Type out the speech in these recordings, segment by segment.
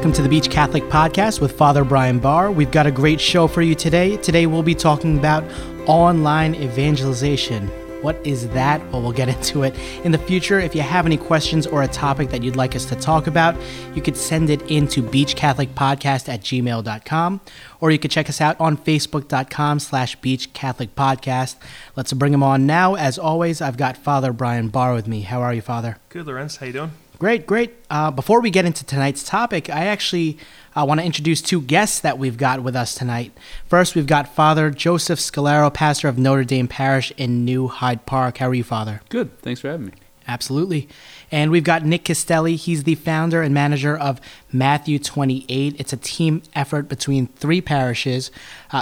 welcome to the Beach Catholic Podcast with Father Brian Barr. We've got a great show for you today. Today we'll be talking about online evangelization. What is that? Well, we'll get into it in the future. If you have any questions or a topic that you'd like us to talk about, you could send it in to beachcatholicpodcast@gmail.com, or you could check us out on facebook.com/beachcatholicpodcast. Let's bring them on now. As always, I've got Father Brian Barr with me. How are you, Father? Good, Lorenz. How you doing? Great, great. Before we get into tonight's topic, I actually want to introduce two guests that we've got with us tonight. First, we've got Father Joseph Scalero, pastor of Notre Dame Parish in New Hyde Park. How are you, Father? Good. Thanks for having me. Absolutely. And we've got Nick Castelli. He's the founder and manager of Matthew 28. It's a team effort between three parishes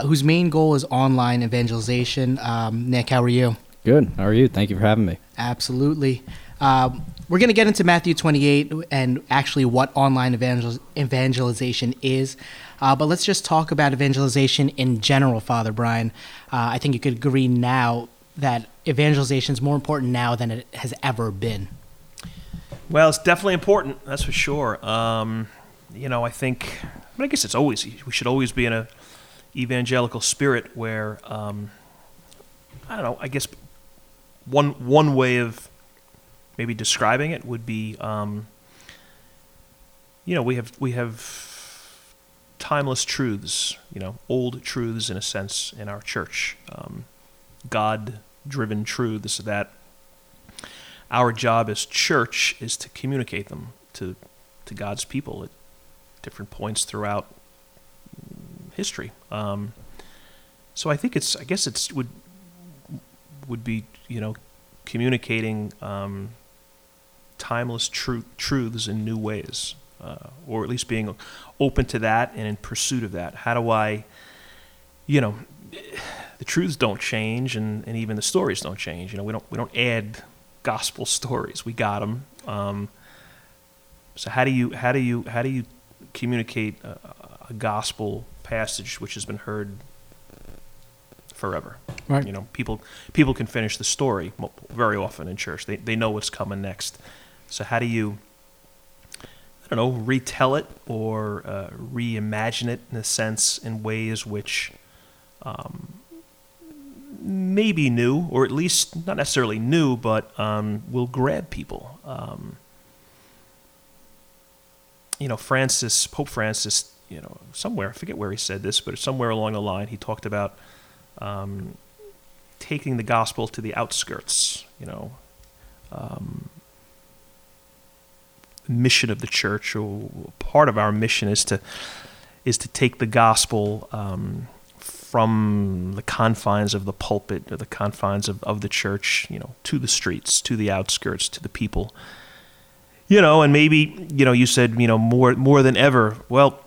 whose main goal is online evangelization. Nick, how are you? Good. How are you? Thank you for having me. Absolutely. We're going to get into Matthew 28 and actually what online evangelization is, but let's just talk about evangelization in general, Father Brian. I think you could agree now that evangelization is more important now than it has ever been. Well, it's definitely important, that's for sure. I guess it's always, we should always be in an evangelical spirit where, one way of maybe describing it would be, we have timeless truths, old truths in a sense in our church, God-driven truths that our job as church is to communicate them to God's people at different points throughout history. So I think it would be communicating timeless truths in new ways, or at least being open to that and in pursuit of that. How do I, the truths don't change, and even the stories don't change. We don't add gospel stories. We got them. So how do you communicate a gospel passage which has been heard forever? Right. People can finish the story very often in church. They know what's coming next. So how do you, retell it or reimagine it in a sense in ways which may be new, or at least not necessarily new, but will grab people? Pope Francis, somewhere, I forget where he said this, but somewhere along the line he talked about taking the gospel to the outskirts, mission of the church, or part of our mission is to take the gospel from the confines of the pulpit or the confines of the church, to the streets, to the outskirts, to the people, and maybe, you said, more than ever, well,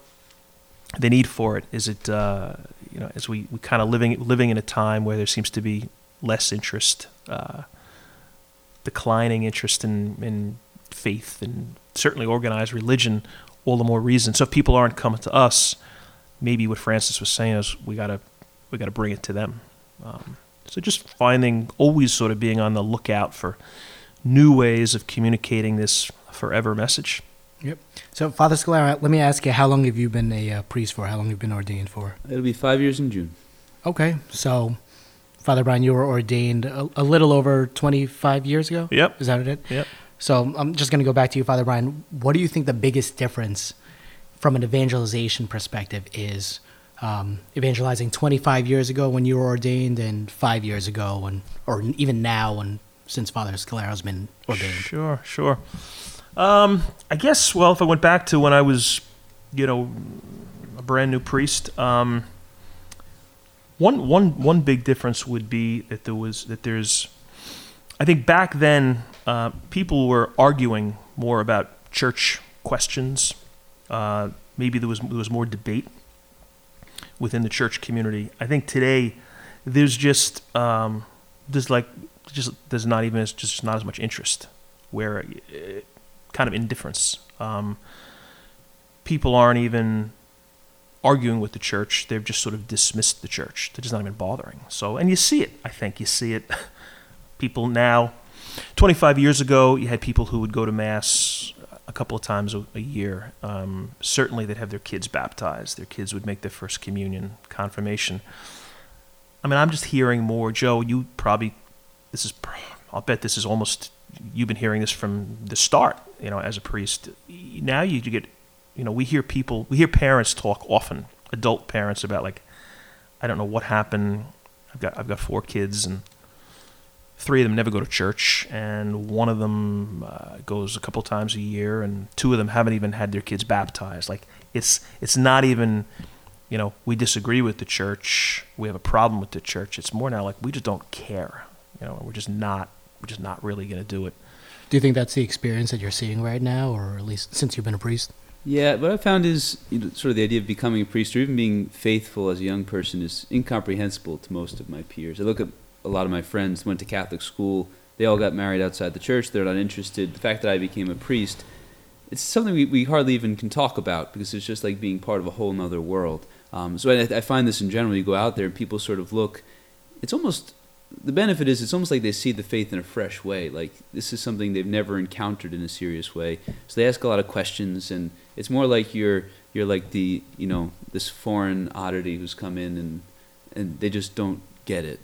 the need for it is it, as we kind of living in a time where there seems to be less interest, declining interest in faith and certainly organized religion, all the more reason. So if people aren't coming to us, maybe what Francis was saying is we gotta bring it to them. So just always sort of being on the lookout for new ways of communicating this forever message. Yep. So, Father Scalero, let me ask you, how long have you been a priest for? How long have you been ordained for? It'll be 5 years in June. Okay. So, Father Brian, you were ordained a little over 25 years ago? Yep. Is that it? Yep. So, I'm just going to go back to you, Father Brian. What do you think the biggest difference from an evangelization perspective is evangelizing 25 years ago when you were ordained and 5 years ago, or even now, and since Father Scalero's been ordained? Sure. I guess, if I went back to when I was, a brand new priest, one big difference would be that there's, I think back then, people were arguing more about church questions. Maybe there was more debate within the church community. I think today there's not as much interest where kind of indifference. People aren't even arguing with the church. They've just sort of dismissed the church. They're just not even bothering. So, and you see it. I think you see it. People now, 25 years ago, you had people who would go to Mass a couple of times a year, certainly that have their kids baptized. Their kids would make their first communion, confirmation. I mean, I'm just hearing more. Joe, you probably, I'll bet this is almost, you've been hearing this from the start, you know, as a priest. Now you get, you know, we hear parents talk often, adult parents, about like, I don't know what happened. I've got four kids, and three of them never go to church, and one of them goes a couple times a year, and two of them haven't even had their kids baptized. Like, it's not even, you know, we disagree with the church, we have a problem with the church. It's more now like we just don't care, you know, and we're just not really going to do it. Do you think that's the experience that you're seeing right now, or at least since you've been a priest? Yeah, what I found is, you know, sort of the idea of becoming a priest or even being faithful as a young person is incomprehensible to most of my peers. I look at a lot of my friends went to Catholic school. They all got married outside the church. They're not interested. The fact that I became a priest, it's something we hardly even can talk about, because it's just like being part of a whole other world. So I find this in general. You go out there and people sort of look. It's almost, the benefit is it's almost like they see the faith in a fresh way. Like, this is something they've never encountered in a serious way. So they ask a lot of questions, and it's more like you're like the, you know, this foreign oddity who's come in and they just don't get it.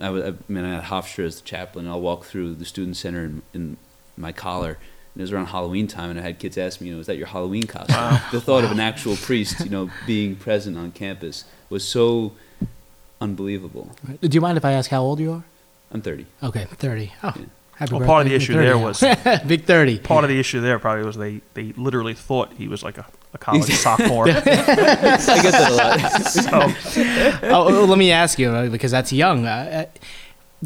I had Hofstra as the chaplain, and I'll walk through the student center in my collar, and it was around Halloween time, and I had kids ask me, you know, is that your Halloween costume? The thought of an actual priest, you know, being present on campus was so unbelievable. Right. Do you mind if I ask how old you are? I'm 30. Okay, 30. Oh, yeah. Happy birthday. Part of the issue there was... Big 30. Part of the issue there probably was they literally thought he was like a college sophomore. I get that a lot. Let me ask you, because that's young.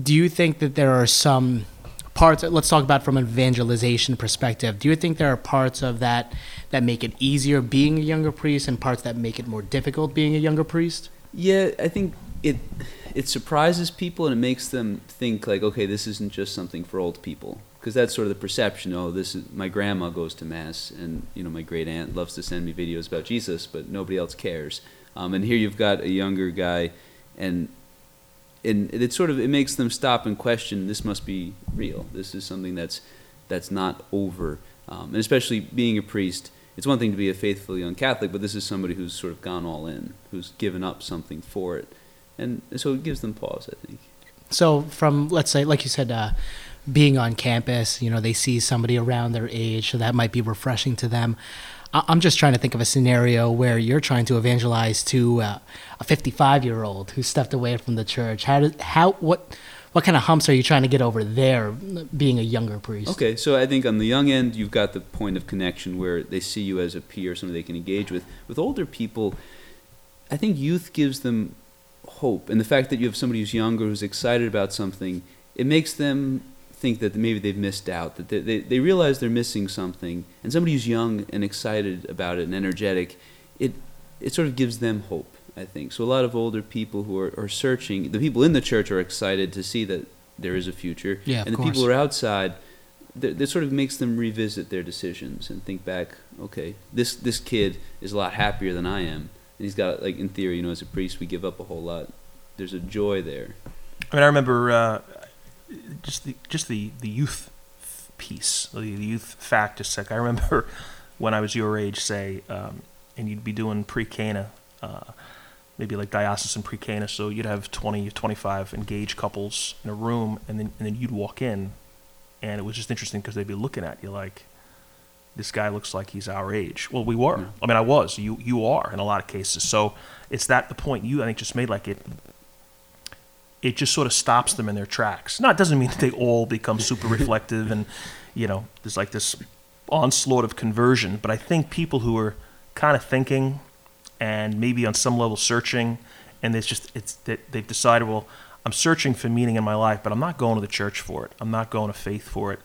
Do you think that there are some parts, let's talk about from an evangelization perspective, do you think there are parts of that that make it easier being a younger priest and parts that make it more difficult being a younger priest? Yeah, I think it surprises people, and it makes them think like, okay, this isn't just something for old people. Because that's sort of the perception. Oh, this is, my grandma goes to mass, and you know my great aunt loves to send me videos about Jesus, but nobody else cares. And here you've got a younger guy, and it sort of, it makes them stop and question. This must be real. This is something that's not over. And especially being a priest, it's one thing to be a faithful young Catholic, but this is somebody who's sort of gone all in, who's given up something for it, and so it gives them pause, I think. So from, let's say, like you said, being on campus, you know, they see somebody around their age, so that might be refreshing to them. I'm just trying to think of a scenario where you're trying to evangelize to a 55-year-old who stepped away from the church. What kind of humps are you trying to get over there, being a younger priest? Okay, so I think on the young end, you've got the point of connection where they see you as a peer, somebody they can engage with. With older people, I think youth gives them hope, and the fact that you have somebody who's younger, who's excited about something, it makes them think that maybe they've missed out, that they realize they're missing something, and somebody who's young and excited about it and energetic, it sort of gives them hope, I think. So a lot of older people who are searching, the people in the church are excited to see that there is a future, yeah, and the people who are outside, that sort of makes them revisit their decisions and think back, okay, this kid is a lot happier than I am, and he's got, like, in theory, you know, as a priest, we give up a whole lot. There's a joy there. I mean, I remember... Just the youth piece, the youth factor. Like, I remember when I was your age, say, and you'd be doing pre-Cana, maybe like diocesan pre-Cana, so you'd have 20, 25 engaged couples in a room, and then you'd walk in, and it was just interesting because they'd be looking at you like, this guy looks like he's our age. Well, we were. Yeah. I mean, I was. You are in a lot of cases. So it's that the point you, I think, just made, like it... It just sort of stops them in their tracks. Now, it doesn't mean that they all become super reflective and, you know, there's like this onslaught of conversion. But I think people who are kind of thinking and maybe on some level searching, and they've decided, well, I'm searching for meaning in my life, but I'm not going to the church for it. I'm not going to faith for it.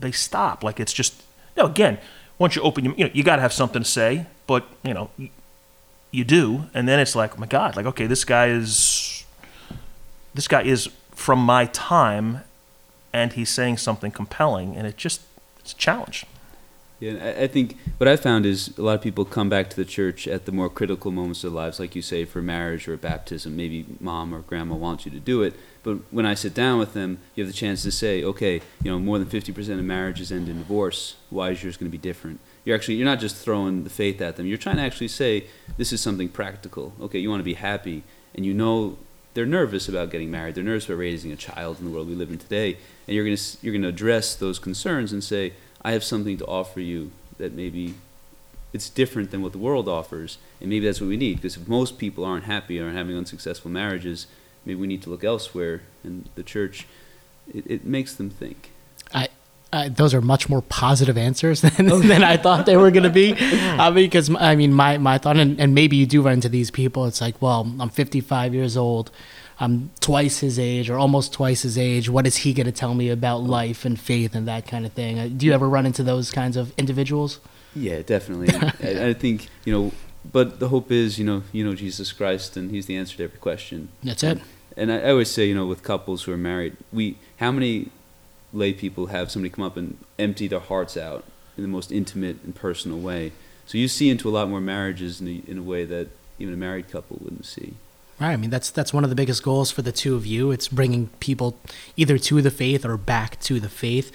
They stop. Like, it's just, you know, again, once you open, you know, you got to have something to say, but, you know, you do, and then it's like, oh my God, like, okay, this guy is from my time, and he's saying something compelling, and it's a challenge. Yeah, I think what I've found is a lot of people come back to the church at the more critical moments of their lives, like you say, for marriage or baptism. Maybe mom or grandma wants you to do it, but when I sit down with them, you have the chance to say, okay, you know, more than 50% of marriages end in divorce. Why is yours going to be different? You're not just throwing the faith at them. You're trying to actually say, this is something practical. Okay, you want to be happy, and you know they're nervous about getting married. They're nervous about raising a child in the world we live in today, and you're going to address those concerns and say, I have something to offer you that maybe it's different than what the world offers, and maybe that's what we need, because if most people aren't happy or aren't having unsuccessful marriages, maybe we need to look elsewhere, and the church, it makes them think. Those are much more positive answers than I thought they were going to be. Because, my thought, and maybe you do run into these people, it's like, well, I'm 55 years old. I'm twice his age or almost twice his age. What is he going to tell me about life and faith and that kind of thing? Do you ever run into those kinds of individuals? Yeah, definitely. I think, but the hope is, Jesus Christ, and he's the answer to every question. That's it. And I always say, with couples who are married, how many lay people have somebody come up and empty their hearts out in the most intimate and personal way? So you see into a lot more marriages in a way that even a married couple wouldn't see. Right. I mean, that's one of the biggest goals for the two of you. It's bringing people either to the faith or back to the faith.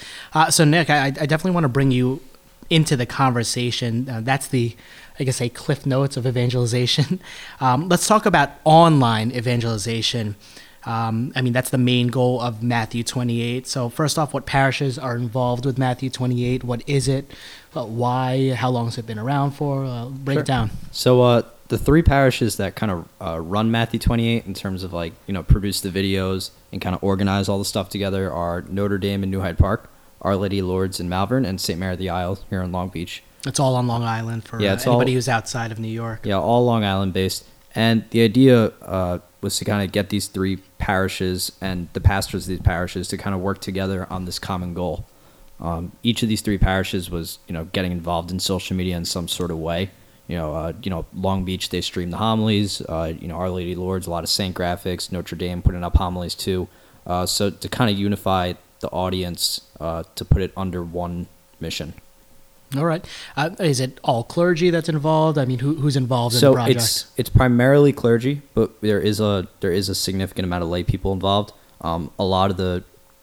So, Nick, I definitely want to bring you into the conversation. That's the, I guess, a cliff notes of evangelization. Let's talk about online evangelization. That's the main goal of Matthew 28. So first off, what parishes are involved with Matthew 28? What is it? Why? How long has it been around for? Break it down. So the three parishes that kind of run Matthew 28 in terms of produce the videos and kind of organize all the stuff together are Notre Dame and New Hyde Park, Our Lady of Lourdes in Malvern, and St. Mary of the Isles here in Long Beach. It's all on Long Island for anybody who's outside of New York. Yeah, all Long Island based. And the idea was to kind of get these three parishes and the pastors of these parishes to kind of work together on this common goal. Each of these three parishes was, getting involved in social media in some sort of way. Long Beach, they streamed the homilies. Our Lady of Lourdes, a lot of saint graphics. Notre Dame putting up homilies too. So to kind of unify the audience to put it under one mission. All right. Is it all clergy that's involved? I mean, who's involved in the project? So it's primarily clergy, but there is a significant amount of lay people involved. A lot of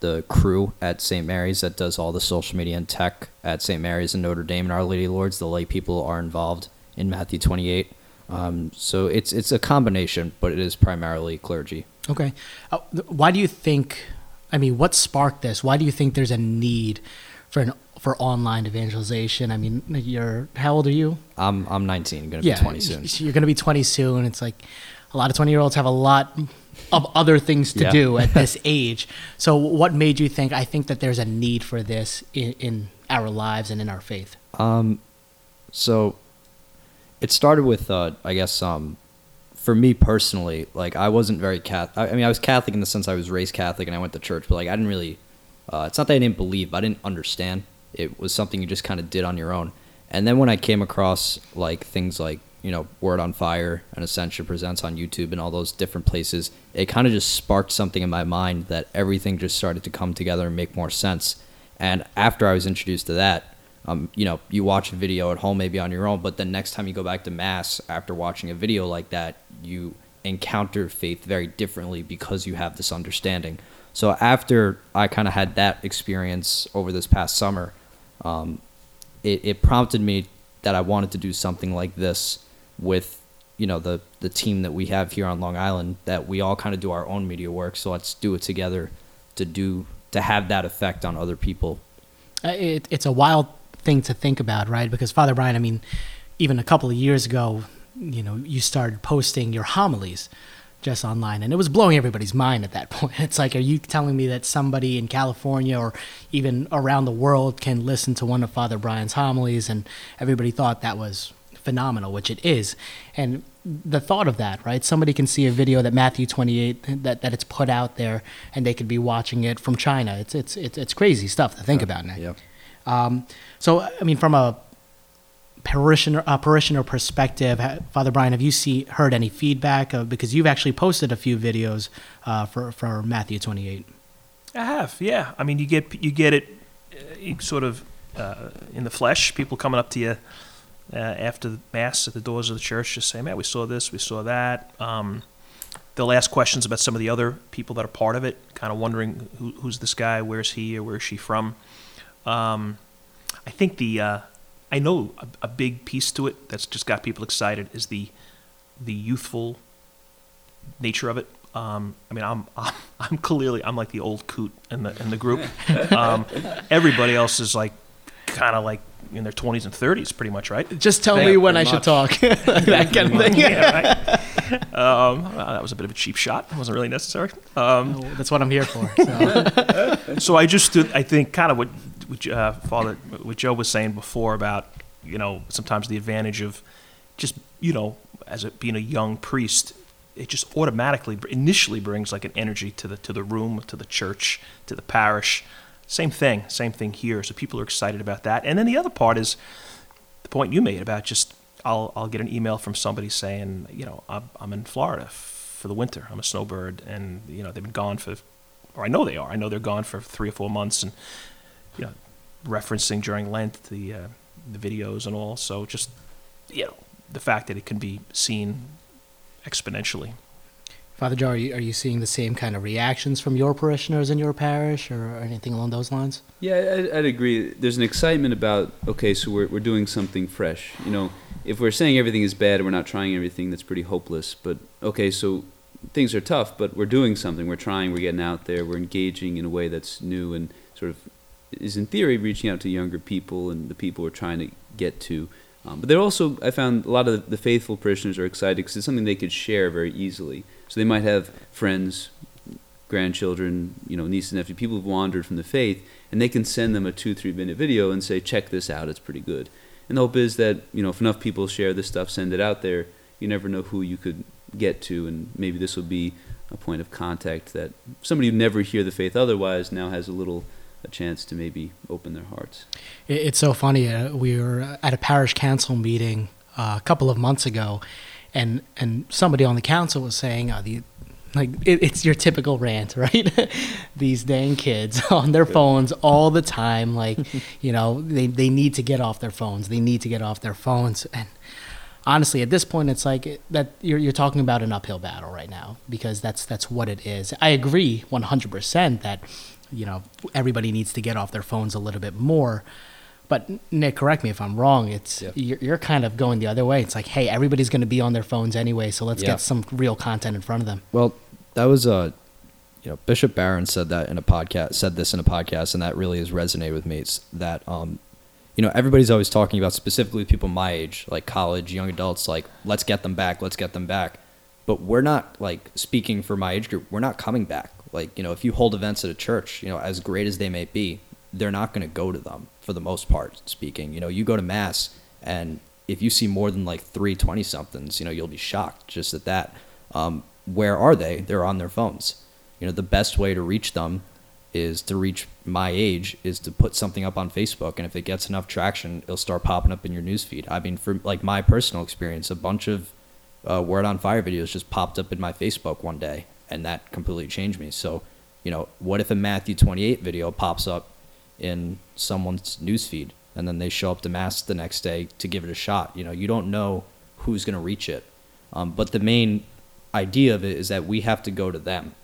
the crew at St. Mary's that does all the social media and tech at St. Mary's and Notre Dame and Our Lady of Lourdes, the lay people are involved in Matthew 28. So it's a combination, but it is primarily clergy. Okay. Why do you think? I mean, what sparked this? Why do you think there's a need for online evangelization? I mean, how old are you? I'm 19, going to be 20 soon. You're going to be 20 soon. It's like a lot of 20-year-olds have a lot of other things to do at this age. So what made you think, I think that there's a need for this in our lives and in our faith? So it started with, for me personally, I wasn't very Catholic. I mean, I was Catholic in the sense I was raised Catholic and I went to church, but I didn't really, it's not that I didn't believe, but I didn't understand. It was something you just kind of did on your own. And then when I came across things like, Word on Fire and Ascension Presents on YouTube and all those different places, it kind of just sparked something in my mind that everything just started to come together and make more sense. And after I was introduced to that, you watch a video at home maybe on your own, but then next time you go back to Mass after watching a video like that, you encounter faith very differently because you have this understanding. So after I kind of had that experience over this past summer, it prompted me that I wanted to do something like this with, the team that we have here on Long Island, that we all kind of do our own media work. So let's do it together to have that effect on other people. It's a wild thing to think about, right? Because Father Brian, I mean, even a couple of years ago, you started posting your homilies just online, and it was blowing everybody's mind at that point. It's like, are you telling me that somebody in California or even around the world can listen to one of Father Brian's homilies? And everybody thought that was phenomenal, which it is. And the thought of that, right? Somebody can see a video that Matthew 28 that it's put out there, and they could be watching it from China. It's crazy stuff to think about, Nick. Yeah. From a parishioner perspective, Father Brian, have you heard any feedback? Because you've actually posted a few videos for Matthew 28. I have, yeah. I mean, you get it sort of in the flesh, people coming up to you after the Mass at the doors of the church, just saying, man, we saw this, we saw that. They'll ask questions about some of the other people that are part of it, kind of wondering who's this guy, where's he, or where's she from. I think I know a big piece to it that's just got people excited is the youthful nature of it. I mean, I'm clearly, I'm like the old coot in the group. Everybody else is like, kind of like in their 20s and 30s, pretty much, right? Just tell me when I should talk. That kind of thing. Yeah, right? That was a bit of a cheap shot. It wasn't really necessary. That's what I'm here for. So, I just did, I think, kind of what Joe was saying before about, you know, sometimes the advantage of just, you know, as being a young priest, it just automatically initially brings like an energy to the room, to the church, to the parish. Same thing here. So people are excited about that. And then the other part is the point you made about just I'll get an email from somebody saying, you know, I'm in Florida for the winter. I'm a snowbird, and you know they've been gone I know they're gone for 3 or 4 months, and you know, referencing during Lent the videos and all. So just you know the fact that it can be seen exponentially. Father Joe, are you seeing the same kind of reactions from your parishioners in your parish or anything along those lines? Yeah, I'd agree. There's an excitement about, okay, so we're doing something fresh. You know, if we're saying everything is bad, we're not trying everything, that's pretty hopeless. But, okay, so things are tough, but we're doing something. We're trying, we're getting out there, we're engaging in a way that's new and sort of is, in theory, reaching out to younger people and the people we're trying to get to. But they're also, I found a lot of the faithful parishioners are excited because it's something they could share very easily. So they might have friends, grandchildren, you know, nieces and nephews, people who've wandered from the faith, and they can send them a 2-3 minute video and say, check this out, it's pretty good. And the hope is that, you know, if enough people share this stuff, send it out there, you never know who you could get to, and maybe this will be a point of contact that somebody who'd never hear the faith otherwise now has a chance to maybe open their hearts. It's so funny. We were at a parish council meeting a couple of months ago, and somebody on the council was saying, it's your typical rant, right? These dang kids on their phones all the time. Like, you know, they need to get off their phones. They need to get off their phones. And honestly, at this point, it's like that you're talking about an uphill battle right now because that's what it is. I agree 100% that, you know, everybody needs to get off their phones a little bit more. But Nick, correct me if I'm wrong. It's You're kind of going the other way. It's like, hey, everybody's going to be on their phones anyway, so let's get some real content in front of them. Well, that was Bishop Barron said this in a podcast, and that really has resonated with me. It's that you know, everybody's always talking about, specifically people my age, like college, young adults, like let's get them back. But we're not, like, speaking for my age group, we're not coming back. Like, you know, if you hold events at a church, you know, as great as they may be, they're not going to go to them for the most part, speaking. You know, you go to Mass, and if you see more than, like, 3 20-somethings, you know, you'll be shocked just at that. Where are they? They're on their phones. You know, the best way to reach them is to reach my age is to put something up on Facebook, and if it gets enough traction, it'll start popping up in your newsfeed. I mean, for, like, my personal experience, a bunch of Word on Fire videos just popped up in my Facebook one day, and that completely changed me. So, you know, what if a Matthew 28 video pops up in someone's newsfeed, and then they show up to Mass the next day to give it a shot? You know, you don't know who's going to reach it. But the main idea of it is that we have to go to them.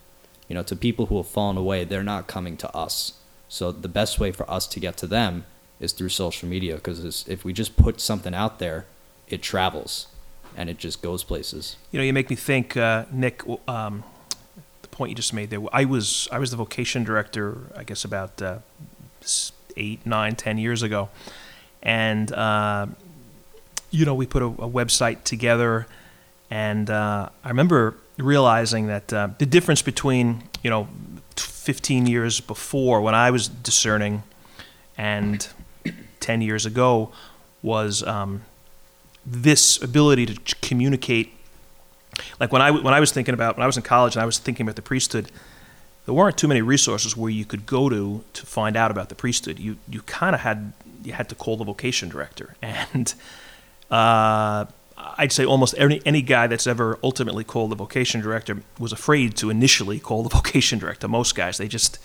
You know, to people who have fallen away, they're not coming to us. So the best way for us to get to them is through social media, because if we just put something out there, it travels, and it just goes places. You know, you make me think, Nick, point you just made there. I was the vocation director, I guess, about 8, 9, 10 years ago, and you know, we put a website together, and I remember realizing that the difference between, you know, 15 years before when I was discerning and 10 years ago was this ability to communicate. Like when I was in college and I was thinking about the priesthood, there weren't too many resources where you could go to find out about the priesthood. You kind of had to call the vocation director, and I'd say almost any guy that's ever ultimately called the vocation director was afraid to initially call the vocation director. Most guys, they just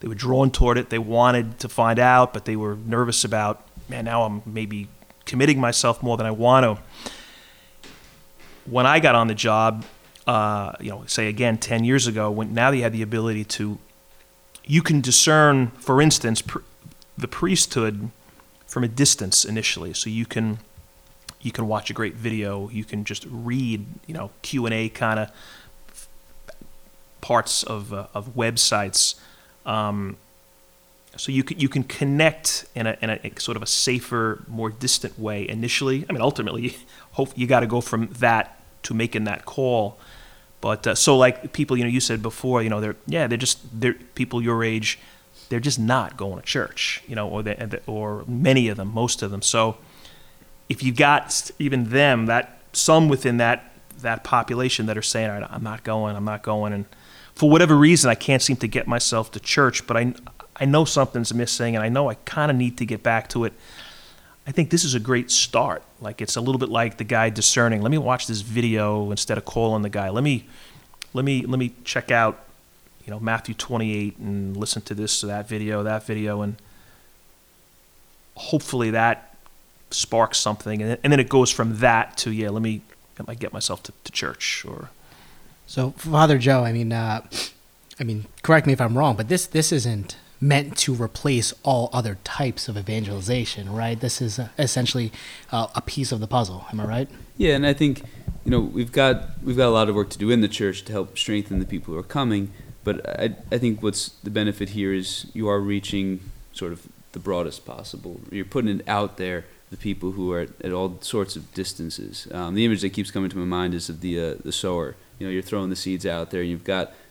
They were drawn toward it. They wanted to find out, but they were nervous about, man, now I'm maybe committing myself more than I want to. When I got on the job, say again, 10 years ago, now they had the ability to, you can discern, for instance, the priesthood from a distance initially. So you can watch a great video, you can just read, Q&A kind of parts of websites. So you can connect in a sort of a safer, more distant way initially. I mean, ultimately, you got to go from that to making that call. But so like people, you said before, they're people your age, they're just not going to church, or many of them, most of them. So if you've got even them, that some within that population that are saying, all right, I'm not going, and for whatever reason, I can't seem to get myself to church, but I know something's missing, and I know I kind of need to get back to it. I think this is a great start. Like, it's a little bit like the guy discerning. Let me watch this video instead of calling the guy. Let me check out, Matthew 28 and listen to this or that video, and hopefully that sparks something, and then it goes from that to let me get myself to church or. So, Father Joe, I mean, correct me if I'm wrong, but this isn't meant to replace all other types of evangelization, right? This is essentially a piece of the puzzle. Am I right? Yeah, and I think we've got a lot of work to do in the church to help strengthen the people who are coming. But I think what's the benefit here is you are reaching sort of the broadest possible. You're putting it out there. The people who are at all sorts of distances. The image that keeps coming to my mind is of the sower. You're throwing the seeds out there.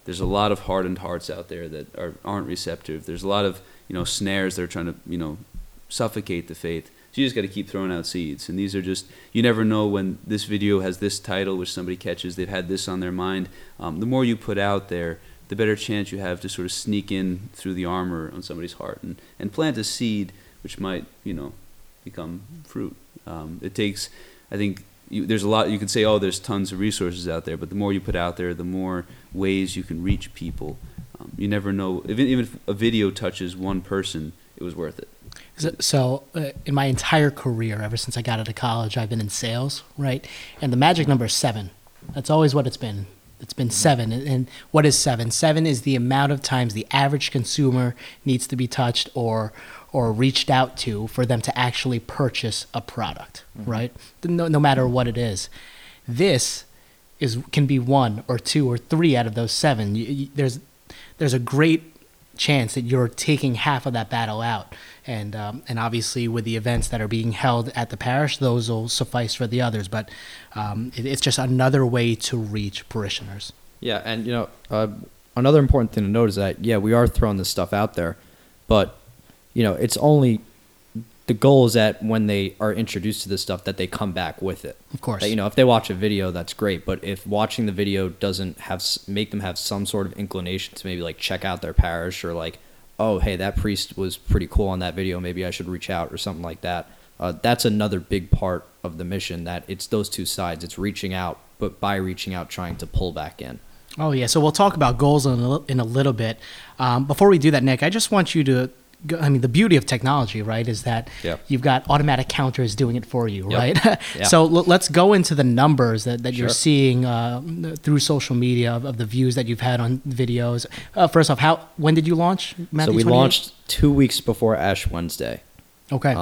There's a lot of hardened hearts out there that aren't receptive. There's a lot of snares that are trying to suffocate the faith. So you just got to keep throwing out seeds. And these are just, you never know when this video has this title, which somebody catches. They've had this on their mind. The more you put out there, the better chance you have to sort of sneak in through the armor on somebody's heart and plant a seed, which might become fruit. It takes, I think, there's a lot, you could say, there's tons of resources out there, but the more you put out there, the more ways you can reach people. You never know, even if a video touches one person, it was worth it. So, in my entire career, ever since I got out of college, I've been in sales, right? And the magic number is 7. That's always what it's been. It's been 7. And what is 7? 7 is the amount of times the average consumer needs to be touched or reached out to for them to actually purchase a product, mm-hmm. right? No matter what it is. This can be 1 or 2 or 3 out of those 7. There's a great chance that you're taking half of that battle out. And obviously with the events that are being held at the parish, those will suffice for the others. But it's just another way to reach parishioners. Yeah, and another important thing to note is that, we are throwing this stuff out there, but it's only, the goal is that when they are introduced to this stuff that they come back with it. Of course. That, if they watch a video, that's great. But if watching the video doesn't make them have some sort of inclination to maybe check out their parish or that priest was pretty cool on that video. Maybe I should reach out or something like that. That's another big part of the mission, that it's those two sides. It's reaching out, but by reaching out, trying to pull back in. Oh, yeah. So we'll talk about goals in a little bit. Before we do that, Nick, I just want you to, the beauty of technology, right, is that you've got automatic counters doing it for you, right? Yeah. So let's go into the numbers that you're seeing through social media of the views that you've had on videos. First off, when did you launch Matthew 28? So we launched 2 weeks before Ash Wednesday. Okay.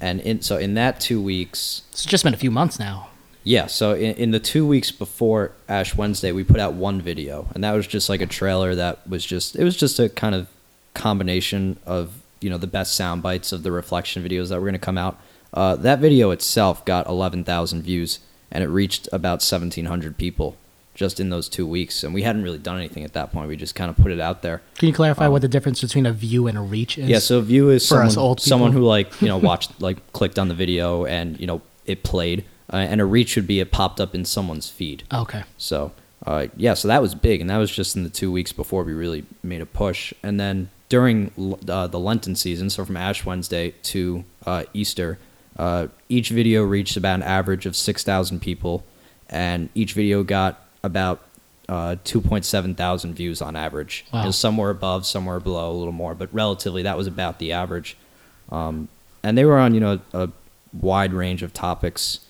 In that 2 weeks... It's just been a few months now. Yeah, so in the 2 weeks before Ash Wednesday, we put out one video, and that was just a trailer that was just... It was just a kind of combination of the best sound bites of the reflection videos that were going to come out. That video itself got 11,000 views, and it reached about 1,700 people just in those 2 weeks. And we hadn't really done anything at that point. We just kind of put it out there. Can you clarify what the difference between a view and a reach is? Yeah, so a view is someone who watched, clicked on the video and, it played. And a reach would be it popped up in someone's feed. Okay. So, so that was big. And that was just in the 2 weeks before we really made a push. And then during the Lenten season, so from Ash Wednesday to Easter, each video reached about an average of 6,000 people, and each video got about 2,700 views on average. Wow. It was somewhere above, somewhere below, a little more, but relatively that was about the average. And they were on, you know, a wide range of topics,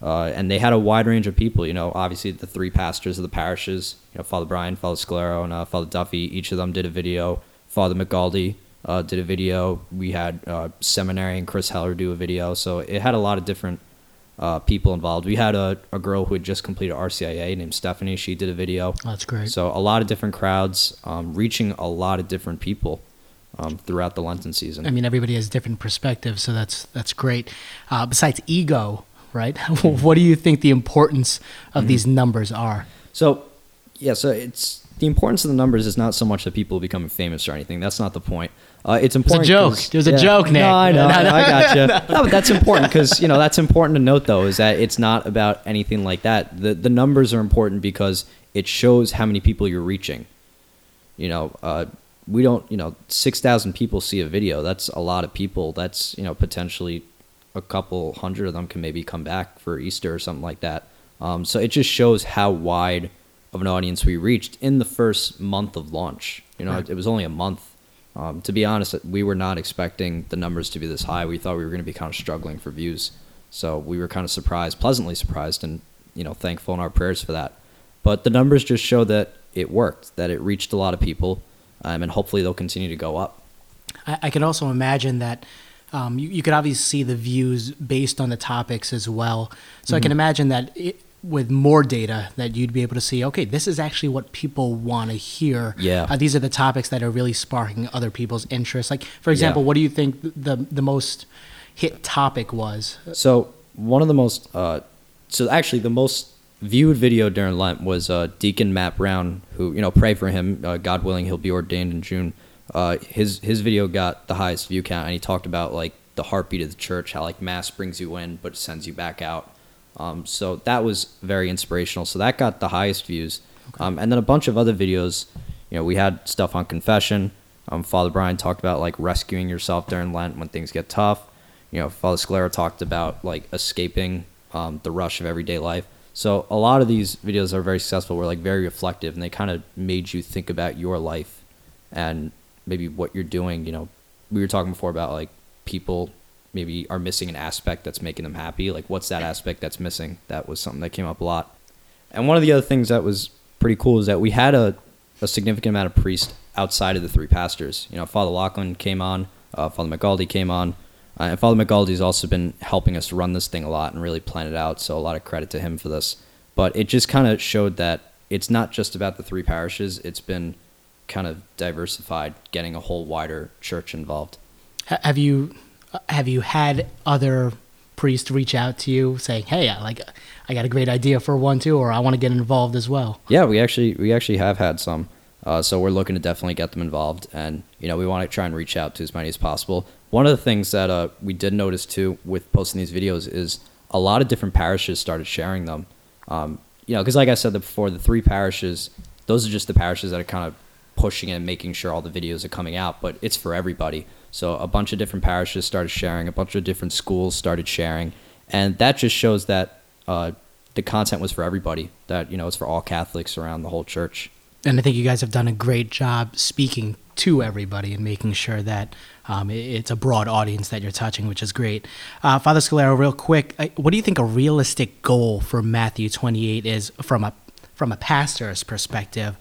and they had a wide range of people. You know, obviously the three pastors of the parishes, you know, Father Brian, Father Scalero, and Father Duffy, each of them did a video. Father Magaldi did a video. We had seminary and Chris Heller do a video. So it had a lot of different people involved. We had a girl who had just completed RCIA named Stephanie. She did a video. That's great. So a lot of different crowds, reaching a lot of different people throughout the Lenten season. I mean, everybody has different perspectives, so that's great. Besides ego, right? Mm-hmm. What do you think the importance of these numbers are? So it's the importance of the numbers is not so much that people becoming famous or anything. That's not the point. It's important. It's a joke. It was a joke, Nick. No, I know. I got you. No, but that's important because, you know, that's important to note, though, is that it's not about anything like that. The numbers are important because it shows how many people you're reaching. You know, we don't, you know, 6,000 people see a video. That's a lot of people. That's, you know, potentially a couple hundred of them can maybe come back for Easter or something like that. So it just shows how wide of an audience we reached in the first month of launch. You know, right. It was only a month. To be honest, we were not expecting the numbers to be this high. We thought we were going to be kind of struggling for views. So we were kind of surprised, pleasantly surprised, and, you know, thankful in our prayers for that. But the numbers just show that it worked, that it reached a lot of people, and hopefully they'll continue to go up. I can also imagine that you could obviously see the views based on the topics as well. So I can imagine that with more data that you'd be able to see, okay, this is actually what people want to hear. Yeah. These are the topics that are really sparking other people's interest. Like, for example, what do you think the most hit topic was? So one of the most, the most viewed video during Lent was Deacon Matt Brown, who, you know, pray for him. God willing, he'll be ordained in June. His video got the highest view count, and he talked about, like, the heartbeat of the church, how, like, Mass brings you in but sends you back out. So that was very inspirational. So that got the highest views. Okay. And then a bunch of other videos, you know, we had stuff on confession. Father Brian talked about, like, rescuing yourself during Lent when things get tough. You know, Father Scalero talked about, like, escaping the rush of everyday life. So a lot of these videos are very successful, were, like, very reflective, and they kind of made you think about your life and maybe what you're doing. You know, we were talking before about, like, people maybe are missing an aspect that's making them happy. Like, what's that aspect that's missing? That was something that came up a lot. And one of the other things that was pretty cool is that we had a significant amount of priests outside of the three pastors. You know, Father Lachlan came on, Father Magaldi came on, and Father Magaldi's also been helping us run this thing a lot and really plan it out, so a lot of credit to him for this. But it just kind of showed that it's not just about the three parishes. It's been kind of diversified, getting a whole wider church involved. Have you had other priests reach out to you saying, "Hey, I got a great idea for one too, or I want to get involved as well"? Yeah, we actually have had some, so we're looking to definitely get them involved, and, you know, we want to try and reach out to as many as possible. One of the things that we did notice too with posting these videos is a lot of different parishes started sharing them. You know, because like I said before, the three parishes, those are just the parishes that are kind of pushing and making sure all the videos are coming out, but it's for everybody. So a bunch of different parishes started sharing, a bunch of different schools started sharing, and that just shows that the content was for everybody, that, you know, it's for all Catholics around the whole church. And I think you guys have done a great job speaking to everybody and making sure that it's a broad audience that you're touching, which is great. Father Scalero, real quick, what do you think a realistic goal for Matthew 28 is from a pastor's perspective?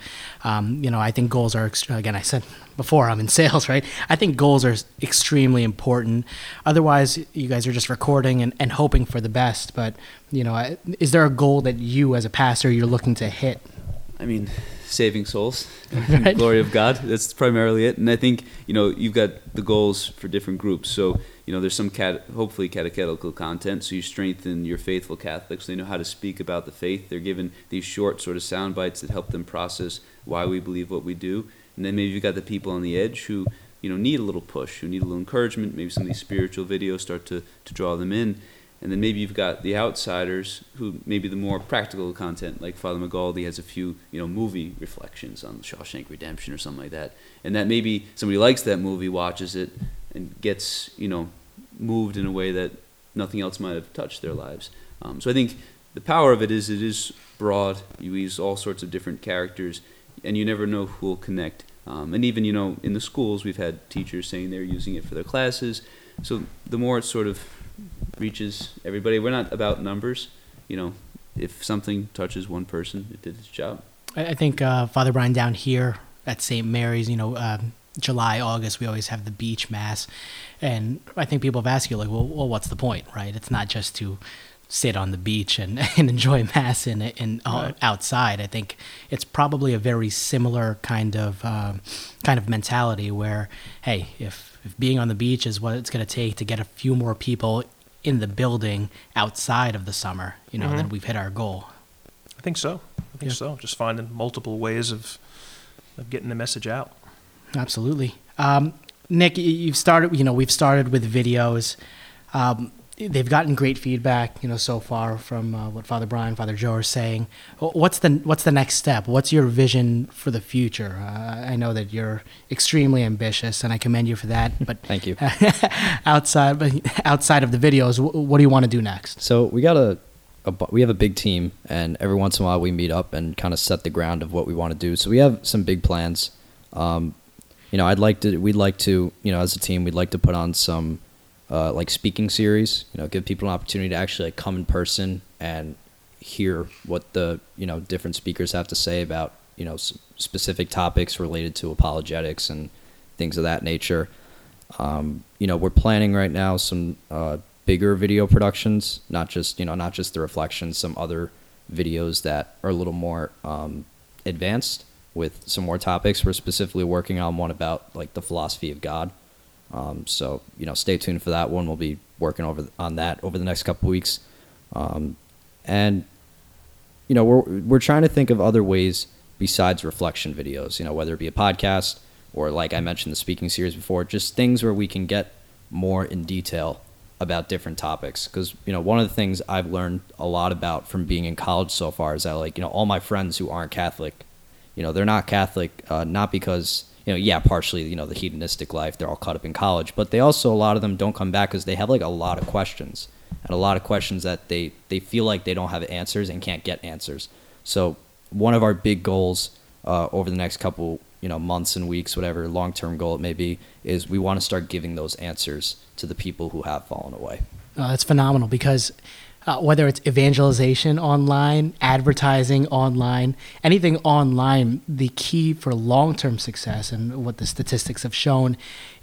You know, I think goals are, again, I said before, I'm in sales, right? I think goals are extremely important. Otherwise, you guys are just recording and hoping for the best. But, you know, is there a goal that you as a pastor, you're looking to hit? I mean, saving souls, right? The glory of God, that's primarily it. And I think, you know, you've got the goals for different groups. So, you know, there's some hopefully catechetical content, so you strengthen your faithful Catholics. They know how to speak about the faith. They're given these short sort of sound bites that help them process why we believe what we do. And then maybe you've got the people on the edge who, you know, need a little push, who need a little encouragement. Maybe some of these spiritual videos start to draw them in. And then maybe you've got the outsiders who maybe the more practical content, like Father Magaldi has a few, you know, movie reflections on Shawshank Redemption or something like that. And that maybe somebody likes that movie, watches it, and gets, you know, moved in a way that nothing else might have touched their lives. So I think the power of it is broad. You use all sorts of different characters, and you never know who will connect. And even, you know, in the schools, we've had teachers saying they're using it for their classes. So the more it sort of reaches everybody, we're not about numbers. You know, if something touches one person, it did its job. I think Father Brian down here at St. Mary's, you know, July, August, we always have the beach mass. And I think people have asked you, like, well, what's the point, right? It's not just to sit on the beach and enjoy mass and outside. I think it's probably a very similar kind of mentality where, hey, if being on the beach is what it's going to take to get a few more people in the building outside of the summer, you know, mm-hmm. then we've hit our goal. I think so. Just finding multiple ways of getting the message out. Absolutely. Nick, we've started with videos. They've gotten great feedback, you know, so far from what Father Brian, Father Joe are saying. What's the next step? What's your vision for the future? I know that you're extremely ambitious, and I commend you for that. But thank you. Outside of the videos, what do you want to do next? So we got we have a big team, and every once in a while we meet up and kind of set the ground of what we want to do. So we have some big plans. We'd like to, as a team, we'd like to put on some speaking series, you know, give people an opportunity to actually come in person and hear what the, you know, different speakers have to say about, you know, specific topics related to apologetics and things of that nature. We're planning right now some bigger video productions, not just the reflections, some other videos that are a little more advanced with some more topics. We're specifically working on one about like the philosophy of God. Stay tuned for that one. We'll be working on that over the next couple of weeks. We're trying to think of other ways besides reflection videos, you know, whether it be a podcast or like I mentioned, the speaking series before, just things where we can get more in detail about different topics. Because, you know, one of the things I've learned a lot about from being in college so far is that, like, you know, all my friends who aren't Catholic, you know, they're not Catholic, not because, you know, yeah, partially, you know, the hedonistic life, they're all caught up in college, but they also, a lot of them don't come back because they have like a lot of questions and a lot of questions that they feel like they don't have answers and can't get answers. So one of our big goals over the next couple, you know, months and weeks, whatever long-term goal it may be, is we want to start giving those answers to the people who have fallen away. That's phenomenal because whether it's evangelization online, advertising online, anything online, the key for long-term success and what the statistics have shown,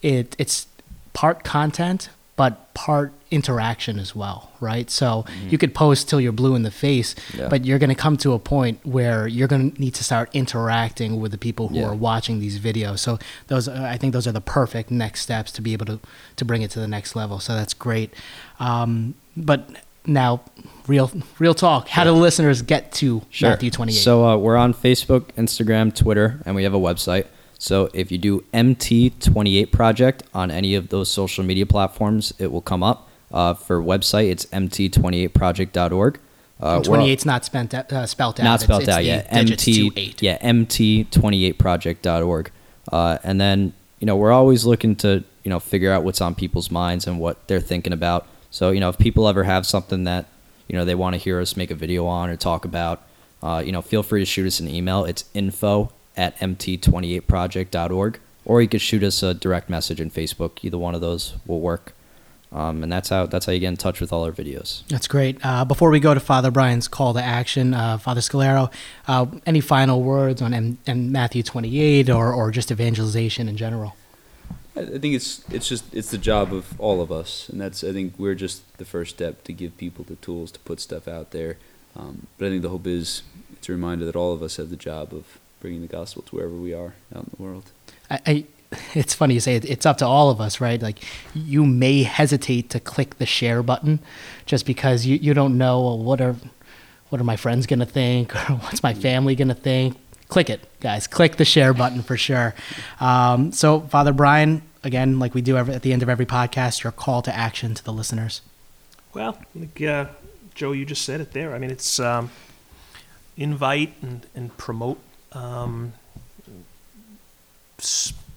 it's part content, but part interaction as well, right? So mm-hmm. you could post till you're blue in the face, yeah. but you're going to come to a point where you're going to need to start interacting with the people who yeah. are watching these videos. So those are the perfect next steps to be able to bring it to the next level. So that's great. But now, real talk, how do listeners get to sure. Matthew 28? So we're on Facebook, Instagram, Twitter, and we have a website. So if you do MT28 Project on any of those social media platforms, it will come up. For website, it's mt28project.org. 28's not spelled out. Not spelled it's out yet. mt28project.org. And then, you know, we're always looking to, you know, figure out what's on people's minds and what they're thinking about. So, you know, if people ever have something that, you know, they want to hear us make a video on or talk about, you know, feel free to shoot us an email. It's info@mt28project.org, or you could shoot us a direct message on Facebook. Either one of those will work. And that's how you get in touch with all our videos. That's great. Before we go to Father Brian's call to action, Father Scalero, any final words on Matthew 28 or just evangelization in general? I think it's the job of all of us, and that's, I think we're just the first step to give people the tools to put stuff out there. But I think the hope is it's a reminder that all of us have the job of bringing the gospel to wherever we are out in the world. It's funny you say it's up to all of us, right? Like, you may hesitate to click the share button just because you don't know, well, what are my friends going to think, or what's my family going to think? Click it, guys. Click the share button for sure. So, Father Brian, again, like we do at the end of every podcast, your call to action to the listeners. Well, like, Joe, you just said it there. I mean, it's invite and promote,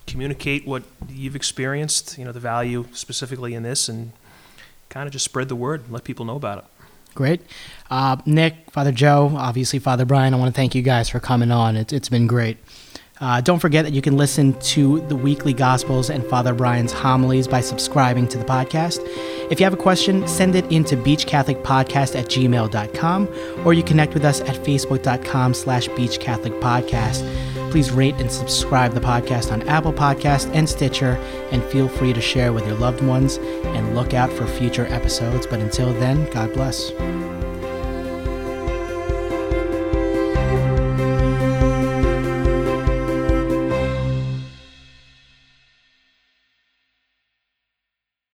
communicate what you've experienced, you know, the value specifically in this, and kind of just spread the word and let people know about it. Great. Nick, Father Joe, obviously Father Brian, I want to thank you guys for coming on. It's been great. Don't forget that you can listen to the weekly Gospels and Father Brian's homilies by subscribing to the podcast. If you have a question, send it in to beachcatholicpodcast@gmail.com, or you connect with us at facebook.com/beachcatholicpodcast. Please rate and subscribe the podcast on Apple Podcasts and Stitcher, and feel free to share with your loved ones, and look out for future episodes. But until then, God bless.